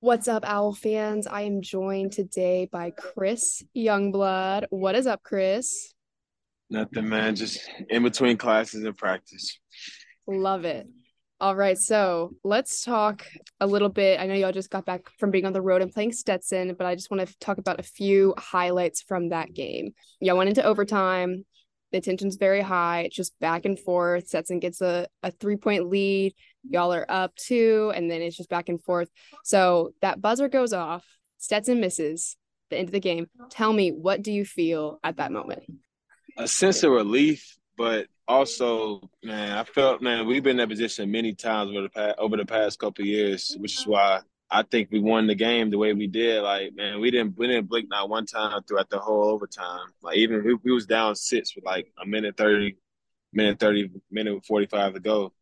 What's up, Owl fans? I am joined today by Chris Youngblood. What is up, Chris? Nothing, man. Just in between classes and practice. Love it. All right, so let's talk a little bit. I know y'all just got back from being on the road and playing Stetson, but I just want to talk about a few highlights from that game. Y'all went into overtime. The tension's very high. It's just back and forth. Stetson gets a three-point lead. Y'all are up two, and then it's just back and forth. So that buzzer goes off. Stetson misses the end of the game. Tell me, what do you feel at that moment? A sense of relief, but also, man, I felt, man, we've been in that position many times over the past couple of years, which is why I think we won the game the way we did. Like, man, we didn't blink not one time throughout the whole overtime. Like, even we was down six with like a minute 45 to go,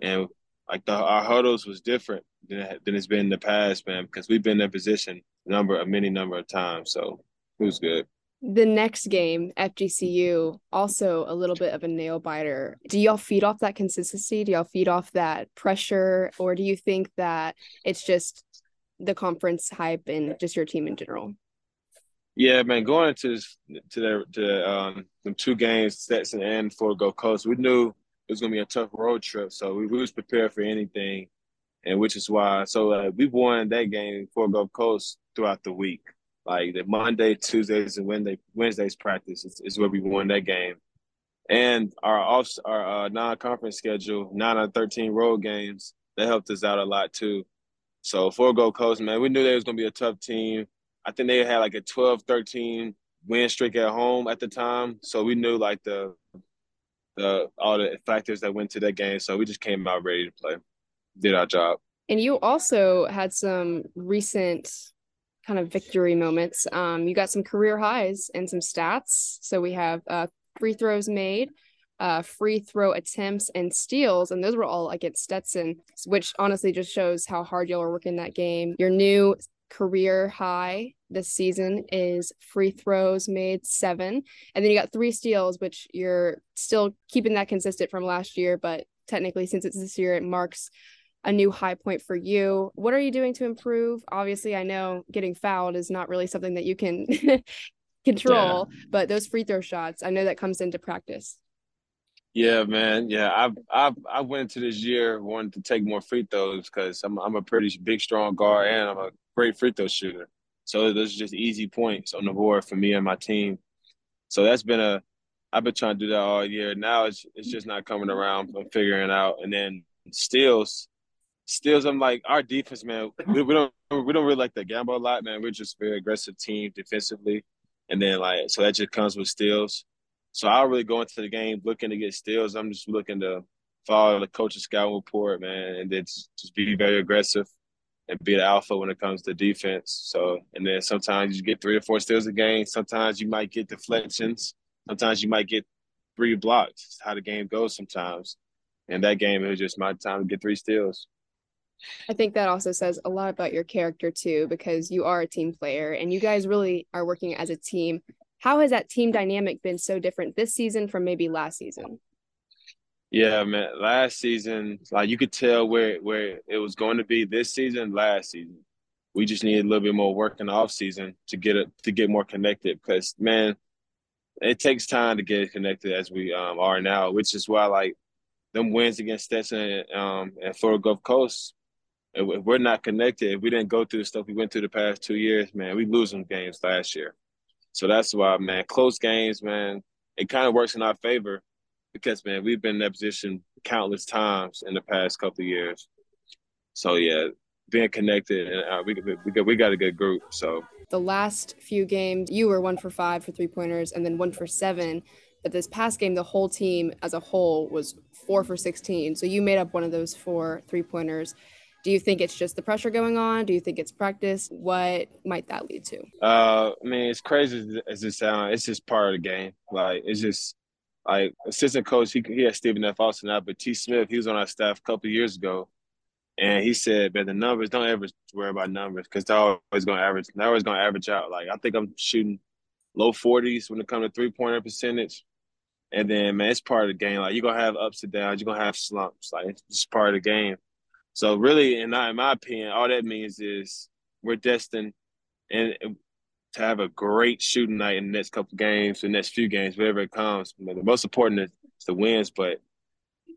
and like our huddles was different than it's been in the past, man, because we've been in that position many number of times. So it was good. The next game, FGCU, also a little bit of a nail-biter. Do y'all feed off that consistency? Do y'all feed off that pressure? Or do you think that it's just the conference hype and just your team in general? Yeah, man, going to the two games, Stetson and for Gulf Coast, we knew it was going to be a tough road trip. So we was prepared for anything, and which is why. So we won that game for Gulf Coast throughout the week. Like the Monday, Tuesdays, and Wednesdays practice is where we won that game, and our non-conference schedule, 9 out of 13 road games, that helped us out a lot too. So for Gulf Coast, man, we knew they was gonna be a tough team. I think they had like a 12-13 win streak at home at the time, so we knew like the all the factors that went to that game. So we just came out ready to play, did our job. And you also had some recent kind of victory moments. You got some career highs and some stats. So we have free throws made, free throw attempts, and steals, and those were all against Stetson, which honestly just shows how hard y'all are working that game. Your new career high this season is free throws made 7, and then you got 3 steals, which you're still keeping that consistent from last year, but technically since it's this year, it marks a new high point for you. What are you doing to improve? Obviously, I know getting fouled is not really something that you can control, yeah, but those free throw shots, I know that comes into practice. Yeah, man. Yeah, I went into this year wanting to take more free throws because I'm a pretty big, strong guard, and I'm a great free throw shooter. So those are just easy points on the board for me and my team. So that's been I've been trying to do that all year. Now it's just not coming around. I'm figuring it out. And then steals, I'm like, our defense, man, we don't really like to gamble a lot, man. We're just a very aggressive team defensively. And then, like, so that just comes with steals. So I really go into the game looking to get steals. I'm just looking to follow the coach's scouting report, man, and then just be very aggressive and be the alpha when it comes to defense. So, and then sometimes you get 3 or 4 steals a game. Sometimes you might get deflections. Sometimes you might get 3 blocks. It's how the game goes sometimes. And that game, it was just my time to get 3 steals. I think that also says a lot about your character too, because you are a team player and you guys really are working as a team. How has that team dynamic been so different this season from maybe last season? Yeah, man, last season, like, you could tell where it was going to be this season, last season. We just needed a little bit more work in the offseason to get more connected, because, man, it takes time to get connected as we are now, which is why, like, them wins against Stetson and Florida Gulf Coast, if we're not connected, if we didn't go through the stuff we went through the past 2 years, man, we losing games last year. So that's why, man, close games, man, it kind of works in our favor because, man, we've been in that position countless times in the past couple of years. So, yeah, being connected, and we got a good group. So the last few games, you were 1 for 5 for three-pointers and then 1 for 7. But this past game, the whole team as a whole was 4 for 16. So you made up one of those 4 three-pointers. Do you think it's just the pressure going on? Do you think it's practice? What might that lead to? I mean, it's crazy as it sounds. It's just part of the game. Like, it's just like assistant coach, he had Steven F. Austin out, but T. Smith, he was on our staff a couple of years ago, and he said, "Man, the numbers, don't ever worry about numbers because they're always going to average. They're always going to average out." Like, I think I'm shooting low 40s when it comes to three-pointer percentage. And then, man, it's part of the game. Like, you're going to have ups and downs. You're going to have slumps. Like, it's just part of the game. So really, in my opinion, all that means is we're destined and to have a great shooting night in the next couple of games, the next few games, wherever it comes. You know, the most important is the wins, but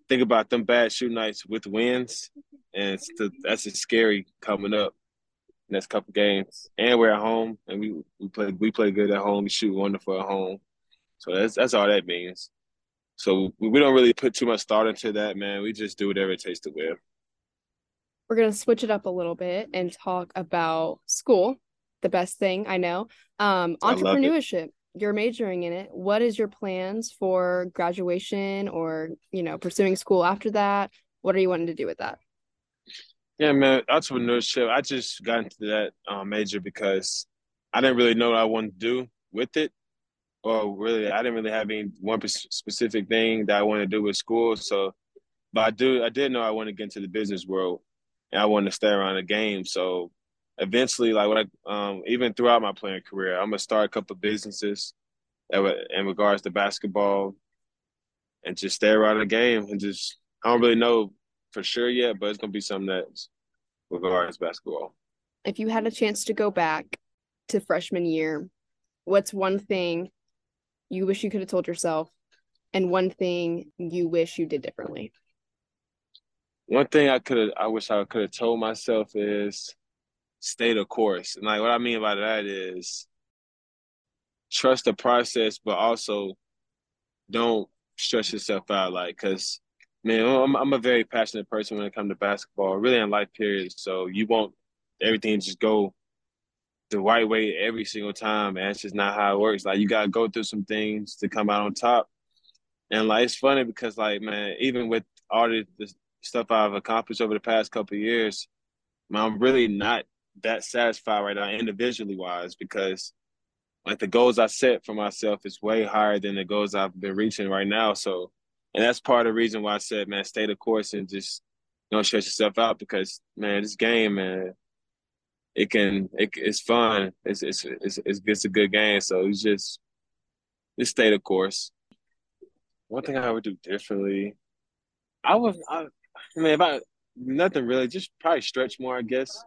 think about them bad shooting nights with wins, and it's that's just scary coming up next couple of games. And we're at home, and we play good at home. We shoot wonderful at home, so that's all that means. So we don't really put too much thought into that, man. We just do whatever it takes to win. We're going to switch it up a little bit and talk about school, the best thing I know. Entrepreneurship, you're majoring in it. What is your plans for graduation or, you know, pursuing school after that? What are you wanting to do with that? Yeah, man, entrepreneurship. I just got into that major because I didn't really know what I wanted to do with it. Or really, I didn't really have any one specific thing that I wanted to do with school. So, but I did know I wanted to get into the business world. And I wanted to stay around the game. So eventually, like when I even throughout my playing career, I'm gonna start a couple of businesses in regards to basketball, and just stay around the game. And just I don't really know for sure yet, but it's gonna be something that's regards basketball. If you had a chance to go back to freshman year, what's one thing you wish you could have told yourself, and one thing you wish you did differently? One thing I wish I could have told myself is stay the course. And like what I mean by that is trust the process, but also don't stress yourself out. Like, cause man, I'm a very passionate person when it comes to basketball, really in life periods. So you want everything just go the right way every single time, and that's just not how it works. Like you gotta go through some things to come out on top. And like it's funny because like man, even with all this stuff I've accomplished over the past couple of years, I'm really not that satisfied right now individually wise, because like the goals I set for myself is way higher than the goals I've been reaching right now. So, and that's part of the reason why I said, man, stay the course and just don't stress yourself out, because man, this game, man, it's fun. It's a good game. So it's just stay the course. One thing I would do differently, nothing really, just probably stretch more, I guess.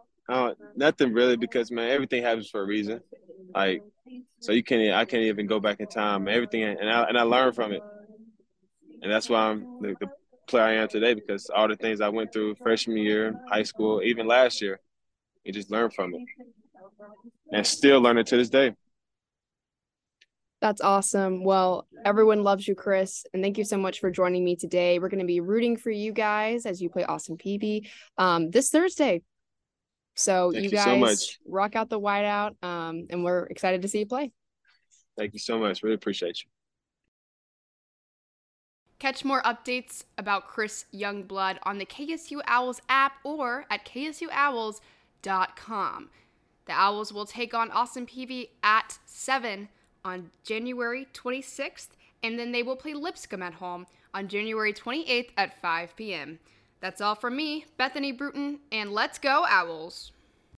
Nothing really, because man, everything happens for a reason. Like, so I can't even go back in time. Everything, and I learned from it, and that's why I'm the player I am today, because all the things I went through freshman year, high school, even last year, you just learn from it, and still learning to this day. That's awesome. Well, everyone loves you, Chris. And thank you so much for joining me today. We're going to be rooting for you guys as you play Austin Peay this Thursday. So you guys rock out the whiteout, and we're excited to see you play. Thank you so much. Really appreciate you. Catch more updates about Chris Youngblood on the KSU Owls app or at ksuowls.com. The Owls will take on Austin Peay at 7 on January 26th, and then they will play Lipscomb at home on January 28th at 5 p.m. That's all from me, Bethany Bruton, and let's go Owls!